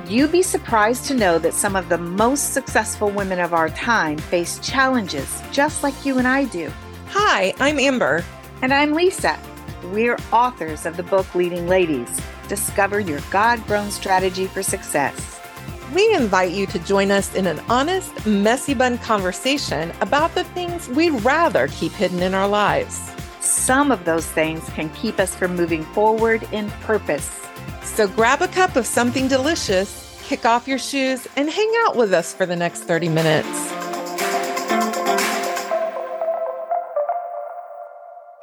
Would you be surprised to know that some of the most successful women of our time face challenges just like you and I do? Hi, I'm Amber. And I'm Lisa. We're authors of the book, Leading Ladies: Discover Your God-Grown Strategy for Success. We invite you to join us in an honest, messy bun conversation about the things we'd rather keep hidden in our lives. Some of those things can keep us from moving forward in purpose. So grab a cup of something delicious, kick off your shoes, and hang out with us for the next 30 minutes.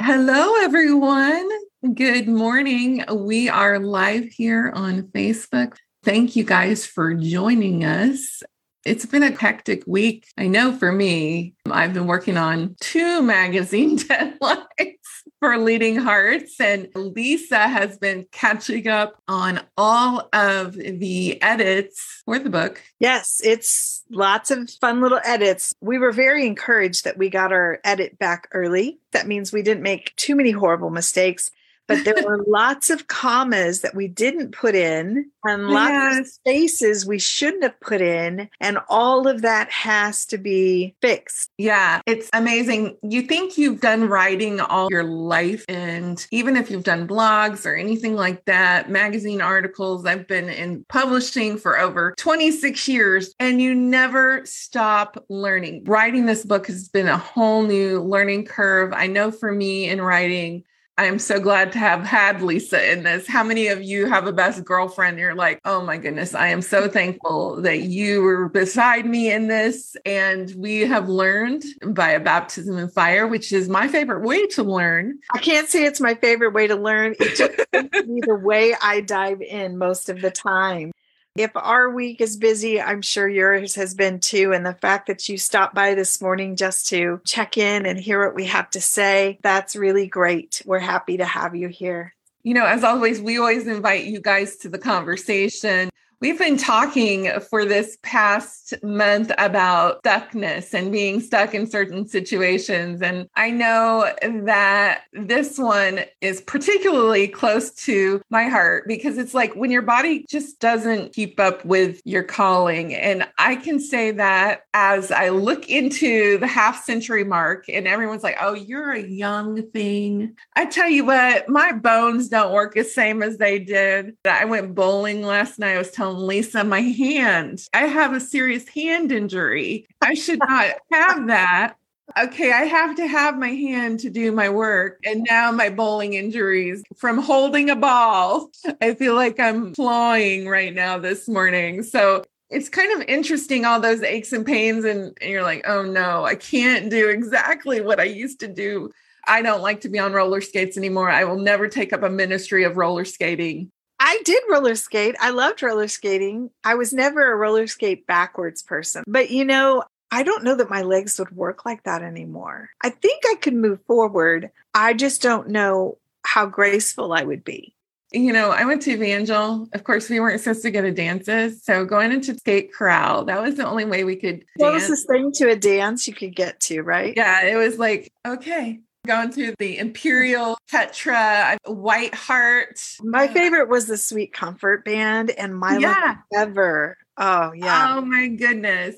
Hello, everyone. Good morning. We are live here on Facebook. Thank you guys for joining us. It's been a hectic week. I know for me, I've been working on 2 magazine deadlines for Leading Hearts, and Lisa has been catching up on all of the edits for the book. Yes, it's lots of fun little edits. We were very encouraged that we got our edit back early. That means we didn't make too many horrible mistakes. But there were lots of commas that we didn't put in and lots of spaces we shouldn't have put in. And all of that has to be fixed. Yeah, it's amazing. You think you've done writing all your life. And even if you've done blogs or anything like that, magazine articles, I've been in publishing for over 26 years and you never stop learning. Writing this book has been a whole new learning curve. I know for me in writing, I am so glad to have had Lisa in this. How many of you have a best girlfriend? You're like, oh my goodness, I am so thankful that you were beside me in this. And we have learned by a baptism in fire, which is my favorite way to learn. I can't say it's my favorite way to learn. It just seems to be the way I dive in most of the time. If our week is busy, I'm sure yours has been too. And the fact that you stopped by this morning just to check in and hear what we have to say, that's really great. We're happy to have you here. You know, as always, we always invite you guys to the conversation. We've been talking for this past month about stuckness and being stuck in certain situations. And I know that this one is particularly close to my heart because it's like when your body just doesn't keep up with your calling. And I can say that as I look into the half-century mark and everyone's like, oh, you're a young thing. I tell you what, my bones don't work the same as they did. I went bowling last night. I was telling Lisa, my hand. I have a serious hand injury. I should not have that. Okay, I have to have my hand to do my work. And now my bowling injuries from holding a ball. I feel like I'm clawing right now this morning. So it's kind of interesting, all those aches and pains. And you're like, oh no, I can't do exactly what I used to do. I don't like to be on roller skates anymore. I will never take up a ministry of roller skating. I did roller skate. I loved roller skating. I was never a roller skate backwards person. But, you know, I don't know that my legs would work like that anymore. I think I could move forward. I just don't know how graceful I would be. You know, I went to Evangel. Of course, we weren't supposed to go to dances. So going into Skate Corral, that was the only way we could dance. What was this thing to a dance you could get to, right? Yeah, it was like, okay. Going to the Imperial Tetra, White Heart. My favorite was the Sweet Comfort Band and Michaela Weaver. Oh, yeah. Oh, my goodness.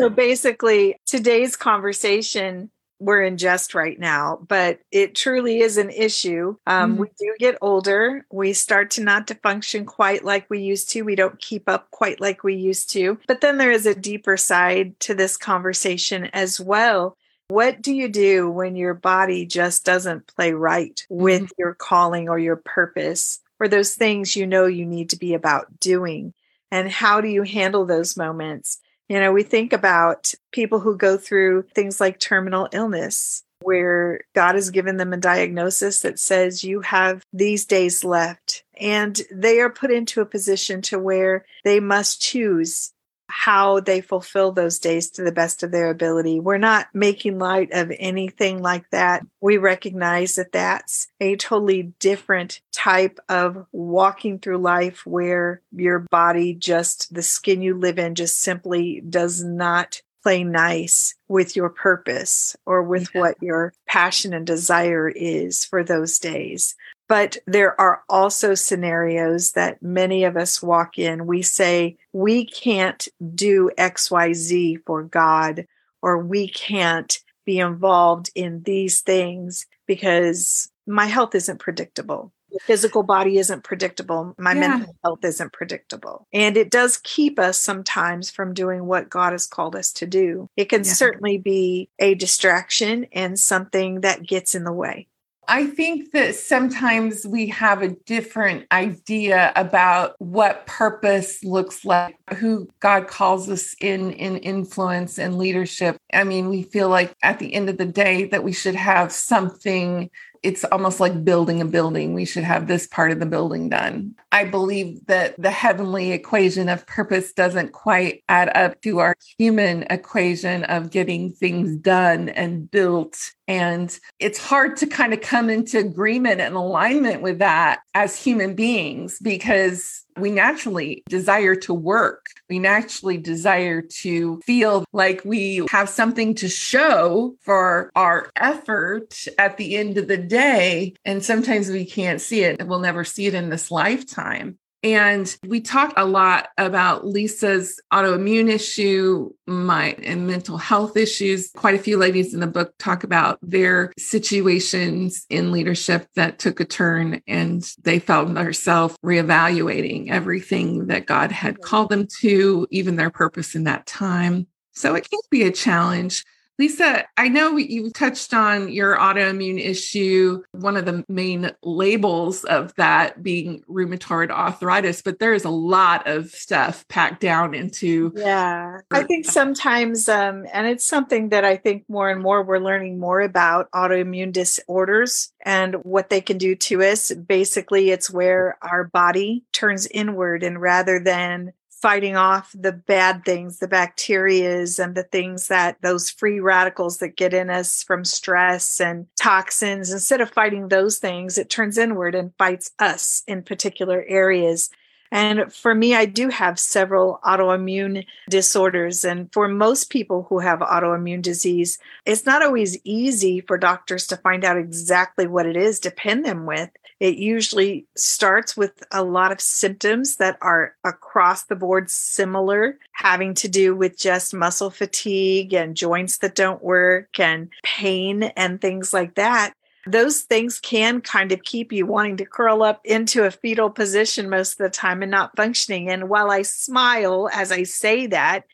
So basically, today's conversation, we're in jest right now, but it truly is an issue. We do get older. We start to not to function quite like we used to. We don't keep up quite like we used to. But then there is a deeper side to this conversation as well. What do you do when your body just doesn't play right with your calling or your purpose or those things you know you need to be about doing? And how do you handle those moments? You know, we think about people who go through things like terminal illness, where God has given them a diagnosis that says you have these days left, and they are put into a position to where they must choose how they fulfill those days to the best of their ability. We're not making light of anything like that. We recognize that that's a totally different type of walking through life where your body, just the skin you live in, just simply does not play nice with your purpose or with what your passion and desire is for those days. But there are also scenarios that many of us walk in. We say, we can't do X, Y, Z for God, or we can't be involved in these things because my health isn't predictable. The physical body isn't predictable. My mental health isn't predictable. And it does keep us sometimes from doing what God has called us to do. It can certainly be a distraction and something that gets in the way. I think that sometimes we have a different idea about what purpose looks like, who God calls us in influence and leadership. I mean, we feel like at the end of the day that we should have something. It's almost like building a building. We should have this part of the building done. I believe that the heavenly equation of purpose doesn't quite add up to our human equation of getting things done and built. And it's hard to kind of come into agreement and alignment with that as human beings, because we naturally desire to work. We naturally desire to feel like we have something to show for our effort at the end of the day. And sometimes we can't see it. We'll never see it in this lifetime. And we talked a lot about Lisa's autoimmune issue, and mental health issues. Quite a few ladies in the book talk about their situations in leadership that took a turn and they found themselves reevaluating everything that God had called them to, even their purpose in that time. So it can be a challenge. Lisa, I know you touched on your autoimmune issue, one of the main labels of that being rheumatoid arthritis, but there is a lot of stuff packed down into. Yeah, I think sometimes, and it's something that I think more and more we're learning more about, autoimmune disorders and what they can do to us. Basically, it's where our body turns inward, and rather than fighting off the bad things, the bacterias and the things that those free radicals that get in us from stress and toxins, instead of fighting those things, it turns inward and fights us in particular areas. And for me, I do have several autoimmune disorders. And for most people who have autoimmune disease, it's not always easy for doctors to find out exactly what it is to pin them with. It usually starts with a lot of symptoms that are across the board similar, having to do with just muscle fatigue and joints that don't work and pain and things like that. Those things can kind of keep you wanting to curl up into a fetal position most of the time and not functioning. And while I smile as I say that,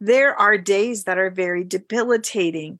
there are days that are very debilitating.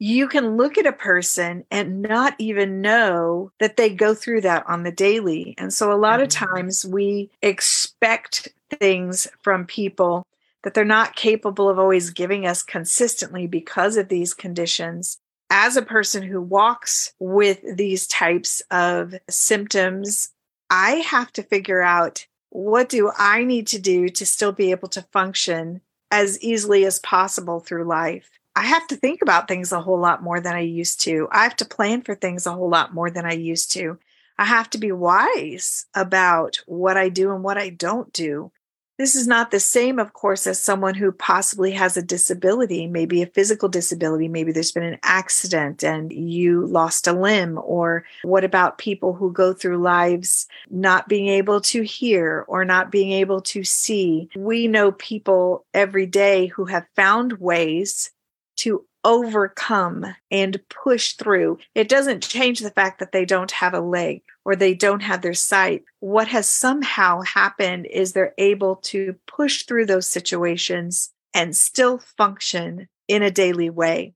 You can look at a person and not even know that they go through that on the daily. And so a lot of times we expect things from people that they're not capable of always giving us consistently because of these conditions. As a person who walks with these types of symptoms, I have to figure out, what do I need to do to still be able to function as easily as possible through life? I have to think about things a whole lot more than I used to. I have to plan for things a whole lot more than I used to. I have to be wise about what I do and what I don't do. This is not the same, of course, as someone who possibly has a disability, maybe a physical disability. Maybe there's been an accident and you lost a limb. Or what about people who go through lives not being able to hear or not being able to see? We know people every day who have found ways to overcome and push through. It doesn't change the fact that they don't have a leg or they don't have their sight. What has somehow happened is they're able to push through those situations and still function in a daily way.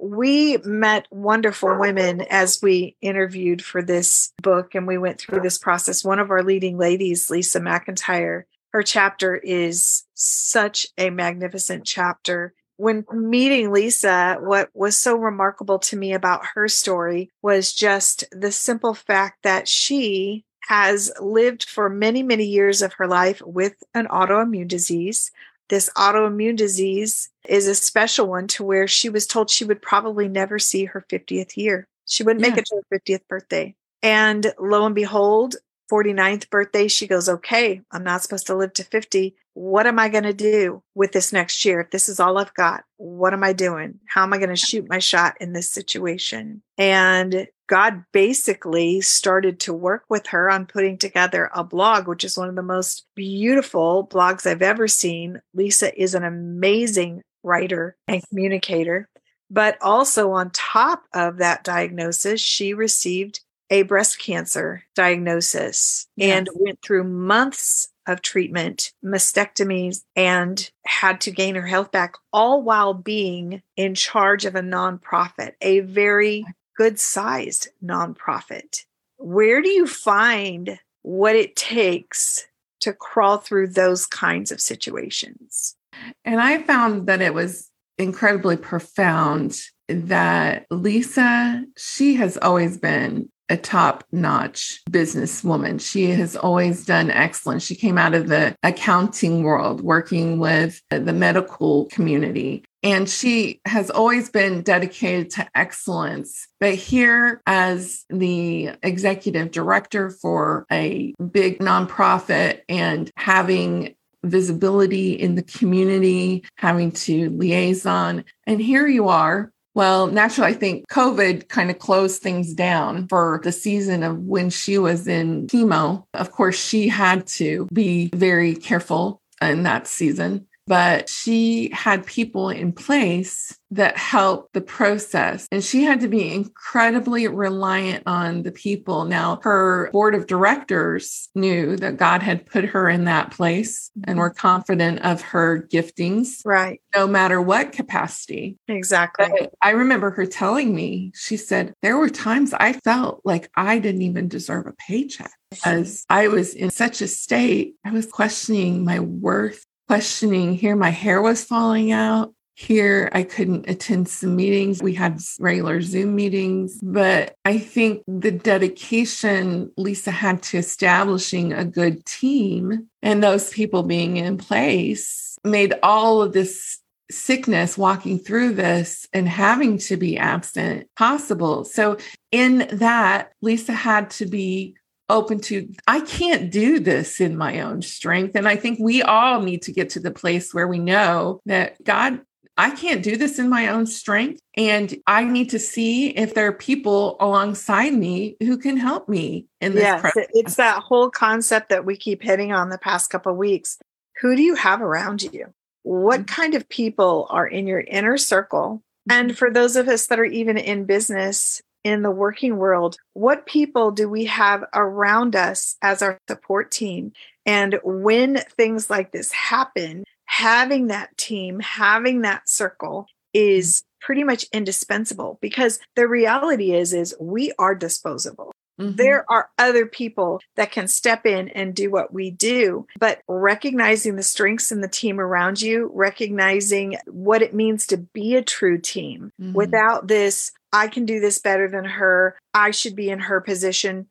We met wonderful women as we interviewed for this book and we went through this process. One of our leading ladies, Lisa McIntire, her chapter is such a magnificent chapter. When meeting Lisa, what was so remarkable to me about her story was just the simple fact that she has lived for many, many years of her life with an autoimmune disease. This autoimmune disease is a special one to where she was told she would probably never see her 50th year. She wouldn't make it to her 50th birthday. And lo and behold, 49th birthday, she goes, okay, I'm not supposed to live to 50. What am I going to do with this next year? If this is all I've got, what am I doing? How am I going to shoot my shot in this situation? And God basically started to work with her on putting together a blog, which is one of the most beautiful blogs I've ever seen. Lisa is an amazing writer and communicator. But also on top of that diagnosis, she received a breast cancer diagnosis and went through months of treatment, mastectomies, and had to gain her health back, all while being in charge of a nonprofit, a very good-sized nonprofit. Where do you find what it takes to crawl through those kinds of situations? And I found that it was incredibly profound that Lisa, she has always been a top-notch businesswoman. She has always done excellence. She came out of the accounting world, working with the medical community, and she has always been dedicated to excellence. But here, as the executive director for a big nonprofit and having visibility in the community, having to liaison, and here you are. Well, naturally, I think COVID kind of closed things down for the season of when she was in chemo. Of course, she had to be very careful in that season, but she had people in place that helped the process. And she had to be incredibly reliant on the people. Now, her board of directors knew that God had put her in that place and were confident of her giftings, right? No matter what capacity. Exactly. But I remember her telling me, she said, there were times I felt like I didn't even deserve a paycheck because I was in such a state. I was questioning my worth, questioning here my hair was falling out. Here, I couldn't attend some meetings. We had regular Zoom meetings, but I think the dedication Lisa had to establishing a good team and those people being in place made all of this sickness, walking through this and having to be absent possible. So in that, Lisa had to be open to, I can't do this in my own strength. And I think we all need to get to the place where we know that God, I can't do this in my own strength. And I need to see if there are people alongside me who can help me in this process. It's that whole concept that we keep hitting on the past couple of weeks. Who do you have around you? What kind of people are in your inner circle? And for those of us that are even in business, in the working world, what people do we have around us as our support team? And when things like this happen, having that team, having that circle is pretty much indispensable, because the reality is we are disposable. Mm-hmm. There are other people that can step in and do what we do, but recognizing the strengths in the team around you, recognizing what it means to be a true team without this, I can do this better than her, I should be in her position.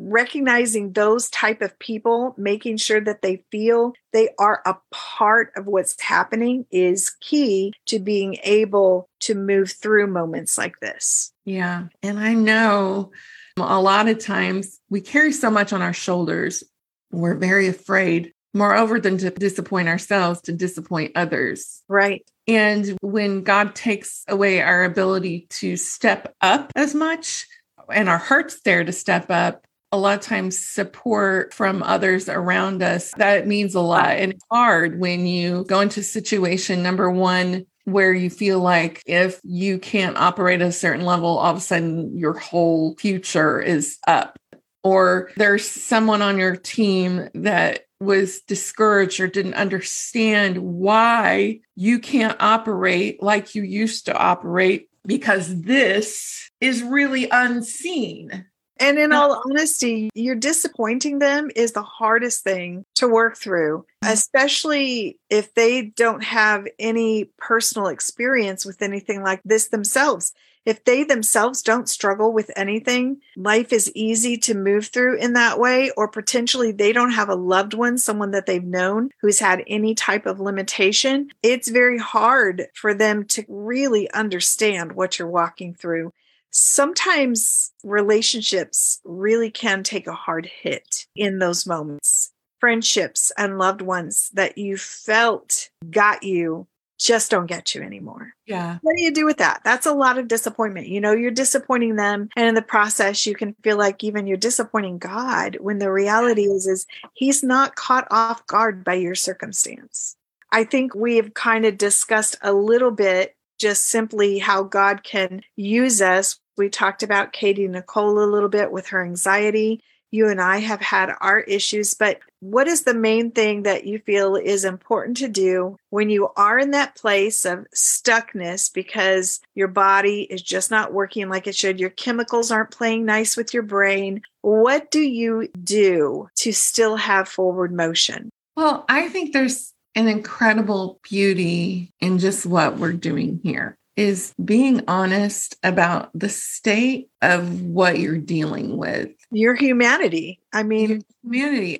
Recognizing those type of people, making sure that they feel they are a part of what's happening is key to being able to move through moments like this. Yeah. And I know a lot of times we carry so much on our shoulders. We're very afraid, moreover than to disappoint ourselves, to disappoint others. Right. And when God takes away our ability to step up as much and our heart's there to step up, a lot of times support from others around us, that means a lot. And it's hard when you go into situation number one, where you feel like if you can't operate at a certain level, all of a sudden your whole future is up. Or there's someone on your team that was discouraged or didn't understand why you can't operate like you used to operate, because this is really unseen. And in all honesty, you're disappointing them is the hardest thing to work through, especially if they don't have any personal experience with anything like this themselves. If they themselves don't struggle with anything, life is easy to move through in that way, or potentially they don't have a loved one, someone that they've known who's had any type of limitation. It's very hard for them to really understand what you're walking through. Sometimes relationships really can take a hard hit in those moments. Friendships and loved ones that you felt got you just don't get you anymore. Yeah. What do you do with that? That's a lot of disappointment. You know, you're disappointing them. And in the process, you can feel like even you're disappointing God, when the reality is he's not caught off guard by your circumstance. I think we've kind of discussed a little bit just simply how God can use us. We talked about Katie Nicole a little bit with her anxiety. You and I have had our issues, but what is the main thing that you feel is important to do when you are in that place of stuckness because your body is just not working like it should? Your chemicals aren't playing nice with your brain. What do you do to still have forward motion? Well, I think there's an incredible beauty in just what we're doing here. Is being honest about the state of what you're dealing with. Your humanity. I think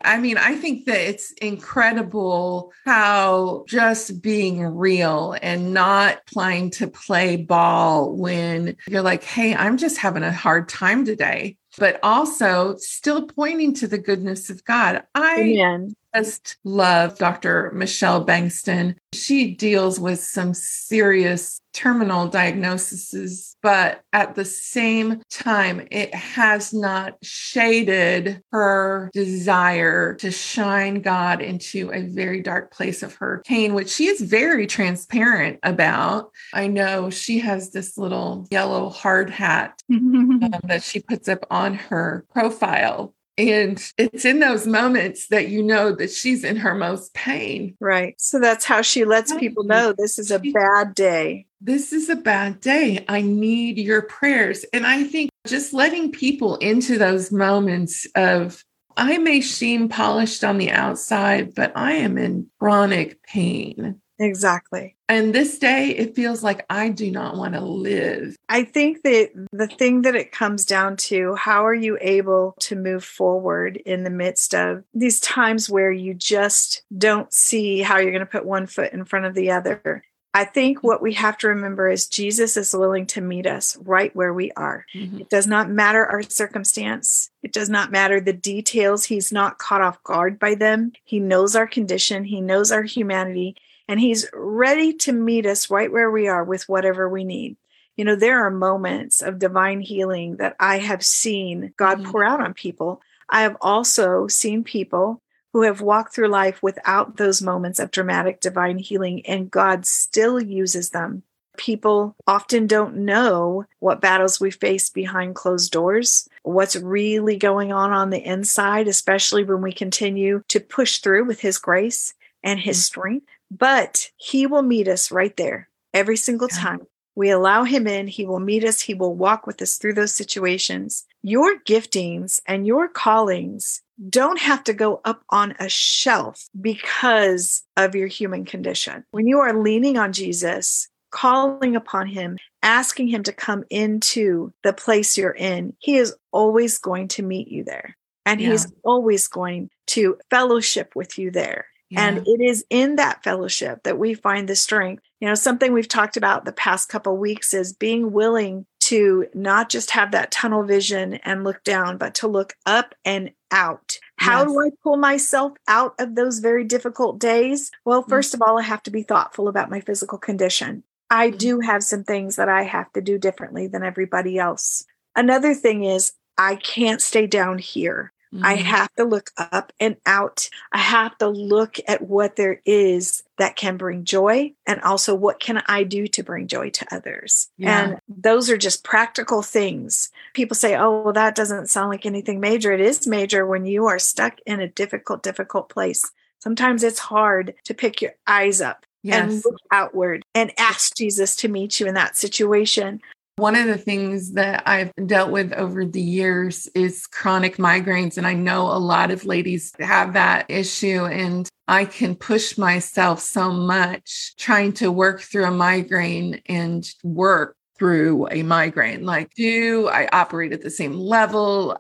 that it's incredible how just being real and not trying to play ball when you're like, hey, I'm just having a hard time today, but also still pointing to the goodness of God. Amen. Just love Dr. Michelle Bengston. She deals with some serious terminal diagnoses, but at the same time, it has not shaded her desire to shine God into a very dark place of her pain, which she is very transparent about. I know she has this little yellow hard hat that she puts up on her profile. And it's in those moments that you know that she's in her most pain. Right. So that's how she lets people know this is a bad day. This is a bad day. I need your prayers. And I think just letting people into those moments of, I may seem polished on the outside, but I am in chronic pain. Exactly. And this day, it feels like I do not want to live. I think that the thing that it comes down to, how are you able to move forward in the midst of these times where you just don't see how you're going to put one foot in front of the other? I think what we have to remember is Jesus is willing to meet us right where we are. Mm-hmm. It does not matter our circumstance. It does not matter the details. He's not caught off guard by them. He knows our condition. He knows our humanity. And he's ready to meet us right where we are with whatever we need. You know, there are moments of divine healing that I have seen God pour out on people. I have also seen people who have walked through life without those moments of dramatic divine healing, and God still uses them. People often don't know what battles we face behind closed doors, what's really going on the inside, especially when we continue to push through with his grace and his strength. But he will meet us right there every single time we allow him in. He will meet us. He will walk with us through those situations. Your giftings and your callings don't have to go up on a shelf because of your human condition. When you are leaning on Jesus, calling upon him, asking him to come into the place you're in, he is always going to meet you there. And he's always going to fellowship with you there. Yeah. And it is in that fellowship that we find the strength. You know, something we've talked about the past couple of weeks is being willing to not just have that tunnel vision and look down, but to look up and out. How do I pull myself out of those very difficult days? Well, first of all, I have to be thoughtful about my physical condition. I do have some things that I have to do differently than everybody else. Another thing is I can't stay down here. I have to look up and out. I have to look at what there is that can bring joy, and also what can I do to bring joy to others? Yeah. And those are just practical things. People say, oh, well, that doesn't sound like anything major. It is major when you are stuck in a difficult place. Sometimes it's hard to pick your eyes up and look outward and ask Jesus to meet you in that situation. One of the things that I've dealt with over the years is chronic migraines. And I know a lot of ladies have that issue. And I can push myself so much trying to work through a migraine and work through a migraine. Like, do I operate at the same level?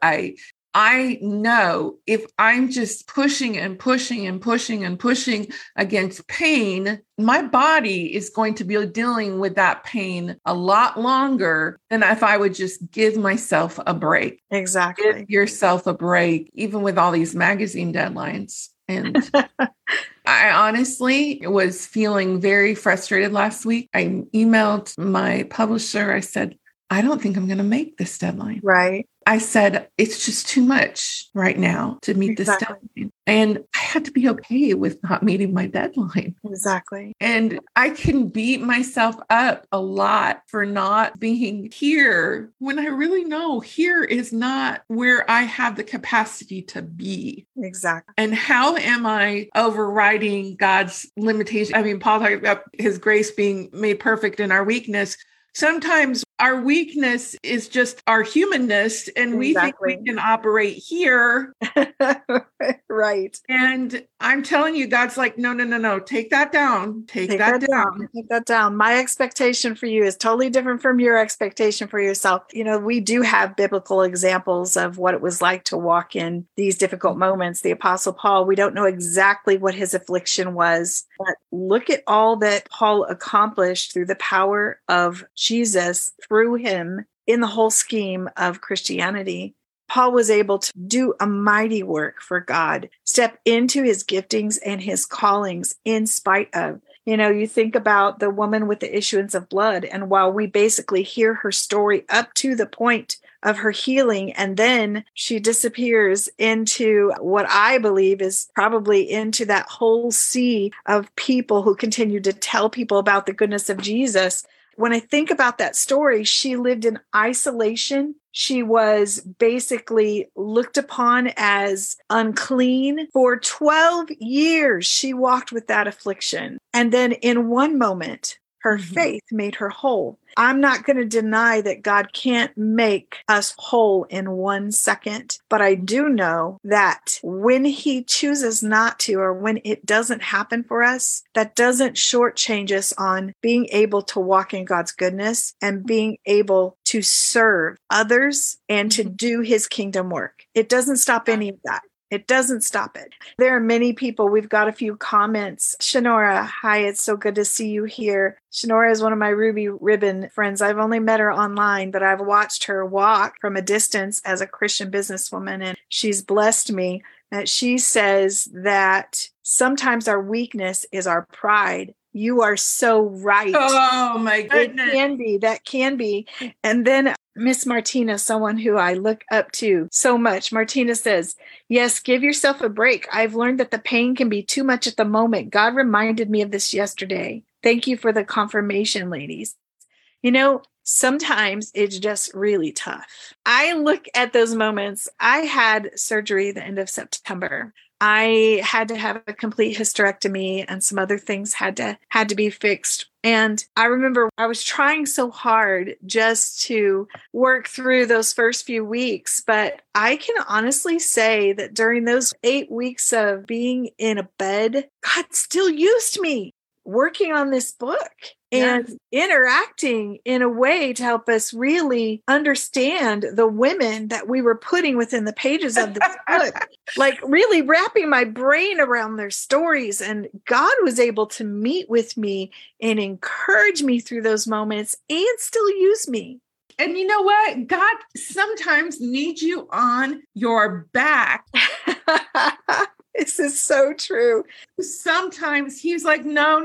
I know if I'm just pushing against pain, my body is going to be dealing with that pain a lot longer than if I would just give myself a break. Exactly. Give yourself a break, even with all these magazine deadlines. And I honestly was feeling very frustrated last week. I emailed my publisher. I said, I don't think I'm going to make this deadline. Right. I said, it's just too much right now to meet this deadline. And I had to be okay with not meeting my deadline. Exactly. And I can beat myself up a lot for not being here when I really know here is not where I have the capacity to be. Exactly. And how am I overriding God's limitation? I mean, Paul talked about his grace being made perfect in our weakness. Sometimes our weakness is just our humanness, and we think we can operate here. Right. And I'm telling you, God's like, no, take that down. Take that down. Take that down. My expectation for you is totally different from your expectation for yourself. You know, we do have biblical examples of what it was like to walk in these difficult moments. The Apostle Paul, we don't know exactly what his affliction was, but look at all that Paul accomplished through the power of Jesus through him in the whole scheme of Christianity. Paul was able to do a mighty work for God, step into his giftings and his callings in spite of. You know, you think about the woman with the issuance of blood, and while we basically hear her story up to the point of her healing, and then she disappears into what I believe is probably into that whole sea of people who continue to tell people about the goodness of Jesus. When I think about that story, she lived in isolation. She was basically looked upon as unclean. For 12 years, she walked with that affliction. And then in one moment, her faith made her whole. I'm not going to deny that God can't make us whole in 1 second, but I do know that when he chooses not to, or when it doesn't happen for us, that doesn't shortchange us on being able to walk in God's goodness and being able to serve others and to do his kingdom work. It doesn't stop any of that. It doesn't stop it. There are many people. We've got a few comments. Shanora, hi, it's so good to see you here. Shanora is one of my Ruby Ribbon friends. I've only met her online, but I've watched her walk from a distance as a Christian businesswoman, and she's blessed me. That she says that sometimes our weakness is our pride. You are so right. Oh, my goodness. It can be. That can be. And then Miss Martina, someone who I look up to so much. Martina says, yes, give yourself a break. I've learned that the pain can be too much at the moment. God reminded me of this yesterday. Thank you for the confirmation, ladies. You know, sometimes it's just really tough. I look at those moments. I had surgery the end of September. I had to have a complete hysterectomy, and some other things had to be fixed. And I remember I was trying so hard just to work through those first few weeks. But I can honestly say that during those 8 weeks of being in a bed, God still used me working on this book and interacting in a way to help us really understand the women that we were putting within the pages of this book, like really wrapping my brain around their stories. And God was able to meet with me and encourage me through those moments and still use me. And you know what? God sometimes needs you on your back. This is so true. Sometimes he's like, no,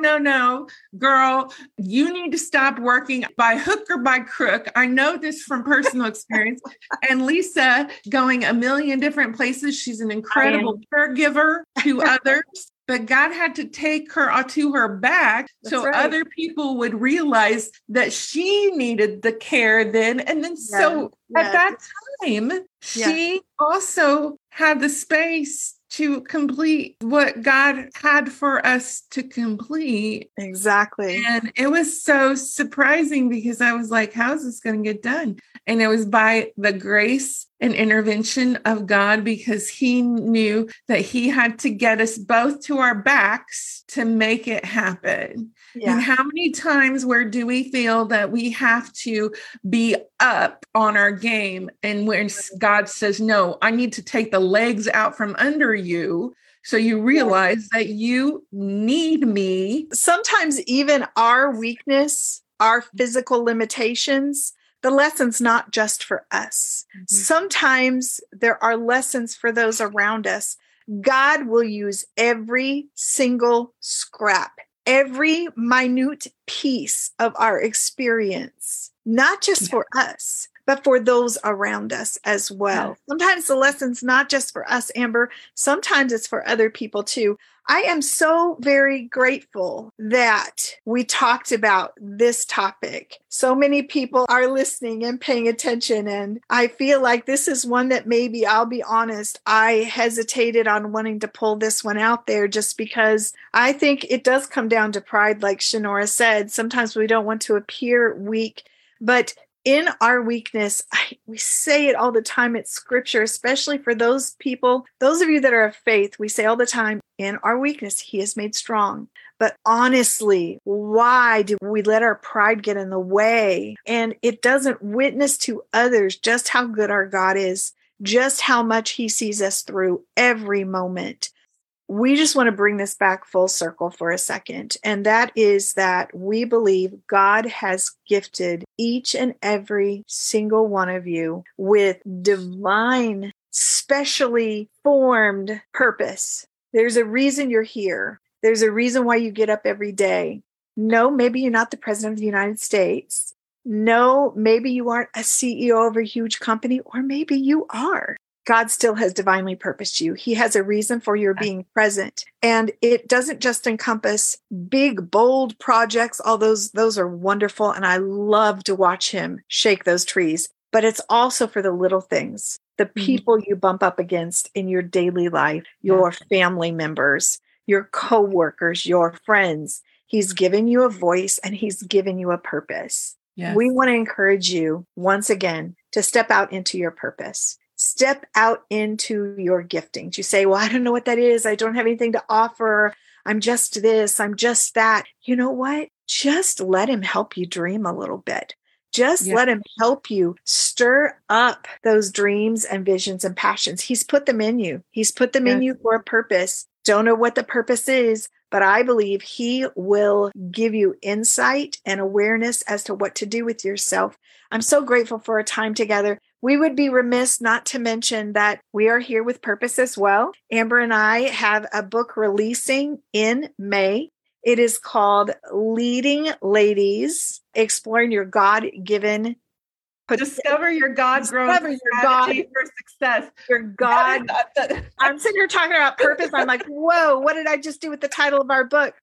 girl, you need to stop working by hook or by crook. I know this from personal experience. And Lisa going a million different places. She's an incredible caregiver to others, but God had to take her to her back. That's so right. Other people would realize that she needed the care then. And then at that time, she also had the space to complete what God had for us to complete. Exactly. And it was so surprising because I was like, how is this going to get done? And it was by the grace and intervention of God, because he knew that he had to get us both to our backs to make it happen. Yeah. And how many times where do we feel that we have to be up on our game? And when God says, no, I need to take the legs out from under you. So you realize that you need me. Sometimes even our weakness, our physical limitations, the lesson's not just for us. Mm-hmm. Sometimes there are lessons for those around us. God will use every single scrap, every minute piece of our experience, not just for us, but for those around us as well. Yeah. Sometimes the lesson's not just for us, Amber. Sometimes it's for other people too. I am so very grateful that we talked about this topic. So many people are listening and paying attention. And I feel like this is one that maybe, I'll be honest, I hesitated on wanting to pull this one out there just because I think it does come down to pride. Like Shanora said, sometimes we don't want to appear weak, but in our weakness, we say it all the time. It's scripture, especially for those people, those of you that are of faith, we say all the time, in our weakness, he is made strong. But honestly, why do we let our pride get in the way? And it doesn't witness to others just how good our God is, just how much he sees us through every moment. We just want to bring this back full circle for a second. And that is that we believe God has gifted each and every single one of you with divine, specially formed purpose. There's a reason you're here. There's a reason why you get up every day. No, maybe you're not the president of the United States. No, maybe you aren't a CEO of a huge company, or maybe you are. God still has divinely purposed you. He has a reason for your being present. And it doesn't just encompass big, bold projects. All those are wonderful. And I love to watch him shake those trees. But it's also for the little things, the people you bump up against in your daily life, your family members, your coworkers, your friends. He's given you a voice and he's given you a purpose. Yes. We want to encourage you once again to step out into your purpose. Step out into your giftings. You say, well, I don't know what that is. I don't have anything to offer. I'm just this. I'm just that. You know what? Just let him help you dream a little bit. Just let him help you stir up those dreams and visions and passions. He's put them in you. He's put them in you for a purpose. Don't know what the purpose is, but I believe he will give you insight and awareness as to what to do with yourself. I'm so grateful for our time together. We would be remiss not to mention that we are here with purpose as well. Amber and I have a book releasing in May. It is called Leading Ladies: Exploring Your God-Given Discover your God-grown strategy for success. Your God. I'm sitting here talking about purpose. I'm like, whoa, what did I just do with the title of our book?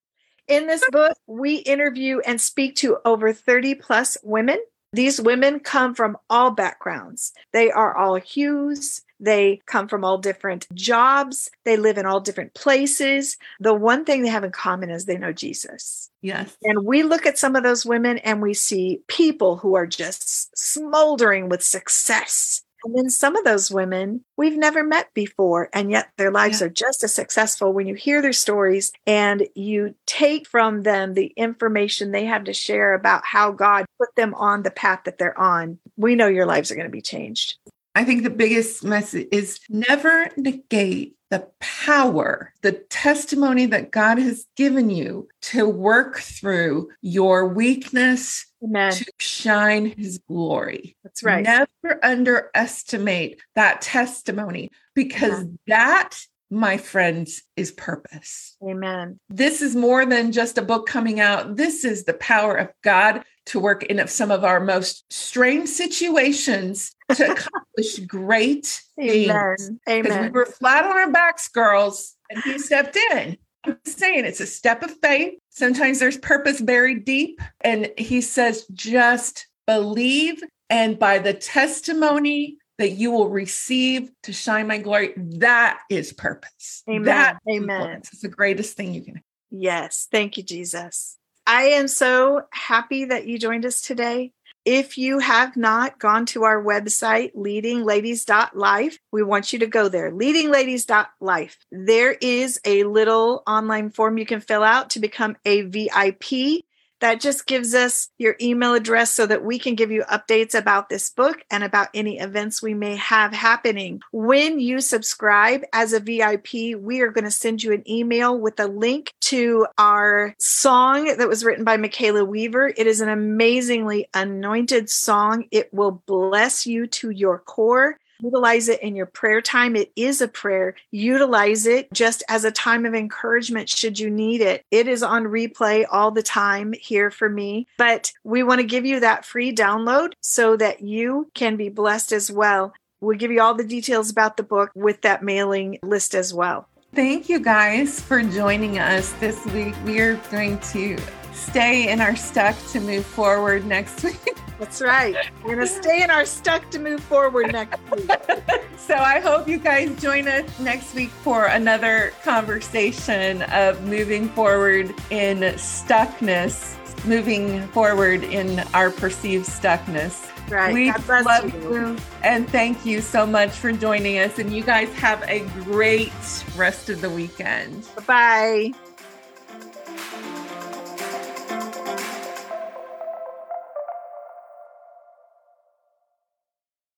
In this book, we interview and speak to over 30 plus women. These women come from all backgrounds. They are all hues. They come from all different jobs. They live in all different places. The one thing they have in common is they know Jesus. Yes. And we look at some of those women and we see people who are just smoldering with success. And then some of those women we've never met before, and yet their lives are just as successful. When you hear their stories and you take from them the information they have to share about how God put them on the path that they're on, we know your lives are going to be changed. I think the biggest message is never negate the power, the testimony that God has given you to work through your weakness, to shine his glory. That's right. Never underestimate that testimony, because that, my friends, is purpose. Amen. This is more than just a book coming out. This is the power of God to work in some of our most strange situations to accomplish great things. Amen. Because we were flat on our backs, girls, and he stepped in. I'm saying it's a step of faith. Sometimes there's purpose buried deep. And he says, just believe. And by the testimony that you will receive to shine my glory. That is purpose. Amen. That is the greatest thing you can have. Yes. Thank you, Jesus. I am so happy that you joined us today. If you have not gone to our website, leadingladies.life, we want you to go there, leadingladies.life. There is a little online form you can fill out to become a VIP. That just gives us your email address so that we can give you updates about this book and about any events we may have happening. When you subscribe as a VIP, we are going to send you an email with a link to our song that was written by Michaela Weaver. It is an amazingly anointed song. It will bless you to your core. Utilize it in your prayer time. It is a prayer. Utilize it just as a time of encouragement should you need it. It is on replay all the time here for me, but we want to give you that free download so that you can be blessed as well. We'll give you all the details about the book with that mailing list as well. Thank you guys for joining us this week. We are going to stay in our stuck to move forward next week. That's right. We're going to stay in our stuck to move forward next week. So I hope you guys join us next week for another conversation of moving forward in stuckness, moving forward in our perceived stuckness. Right. We love you and thank you so much for joining us. And you guys have a great rest of the weekend. Bye-bye.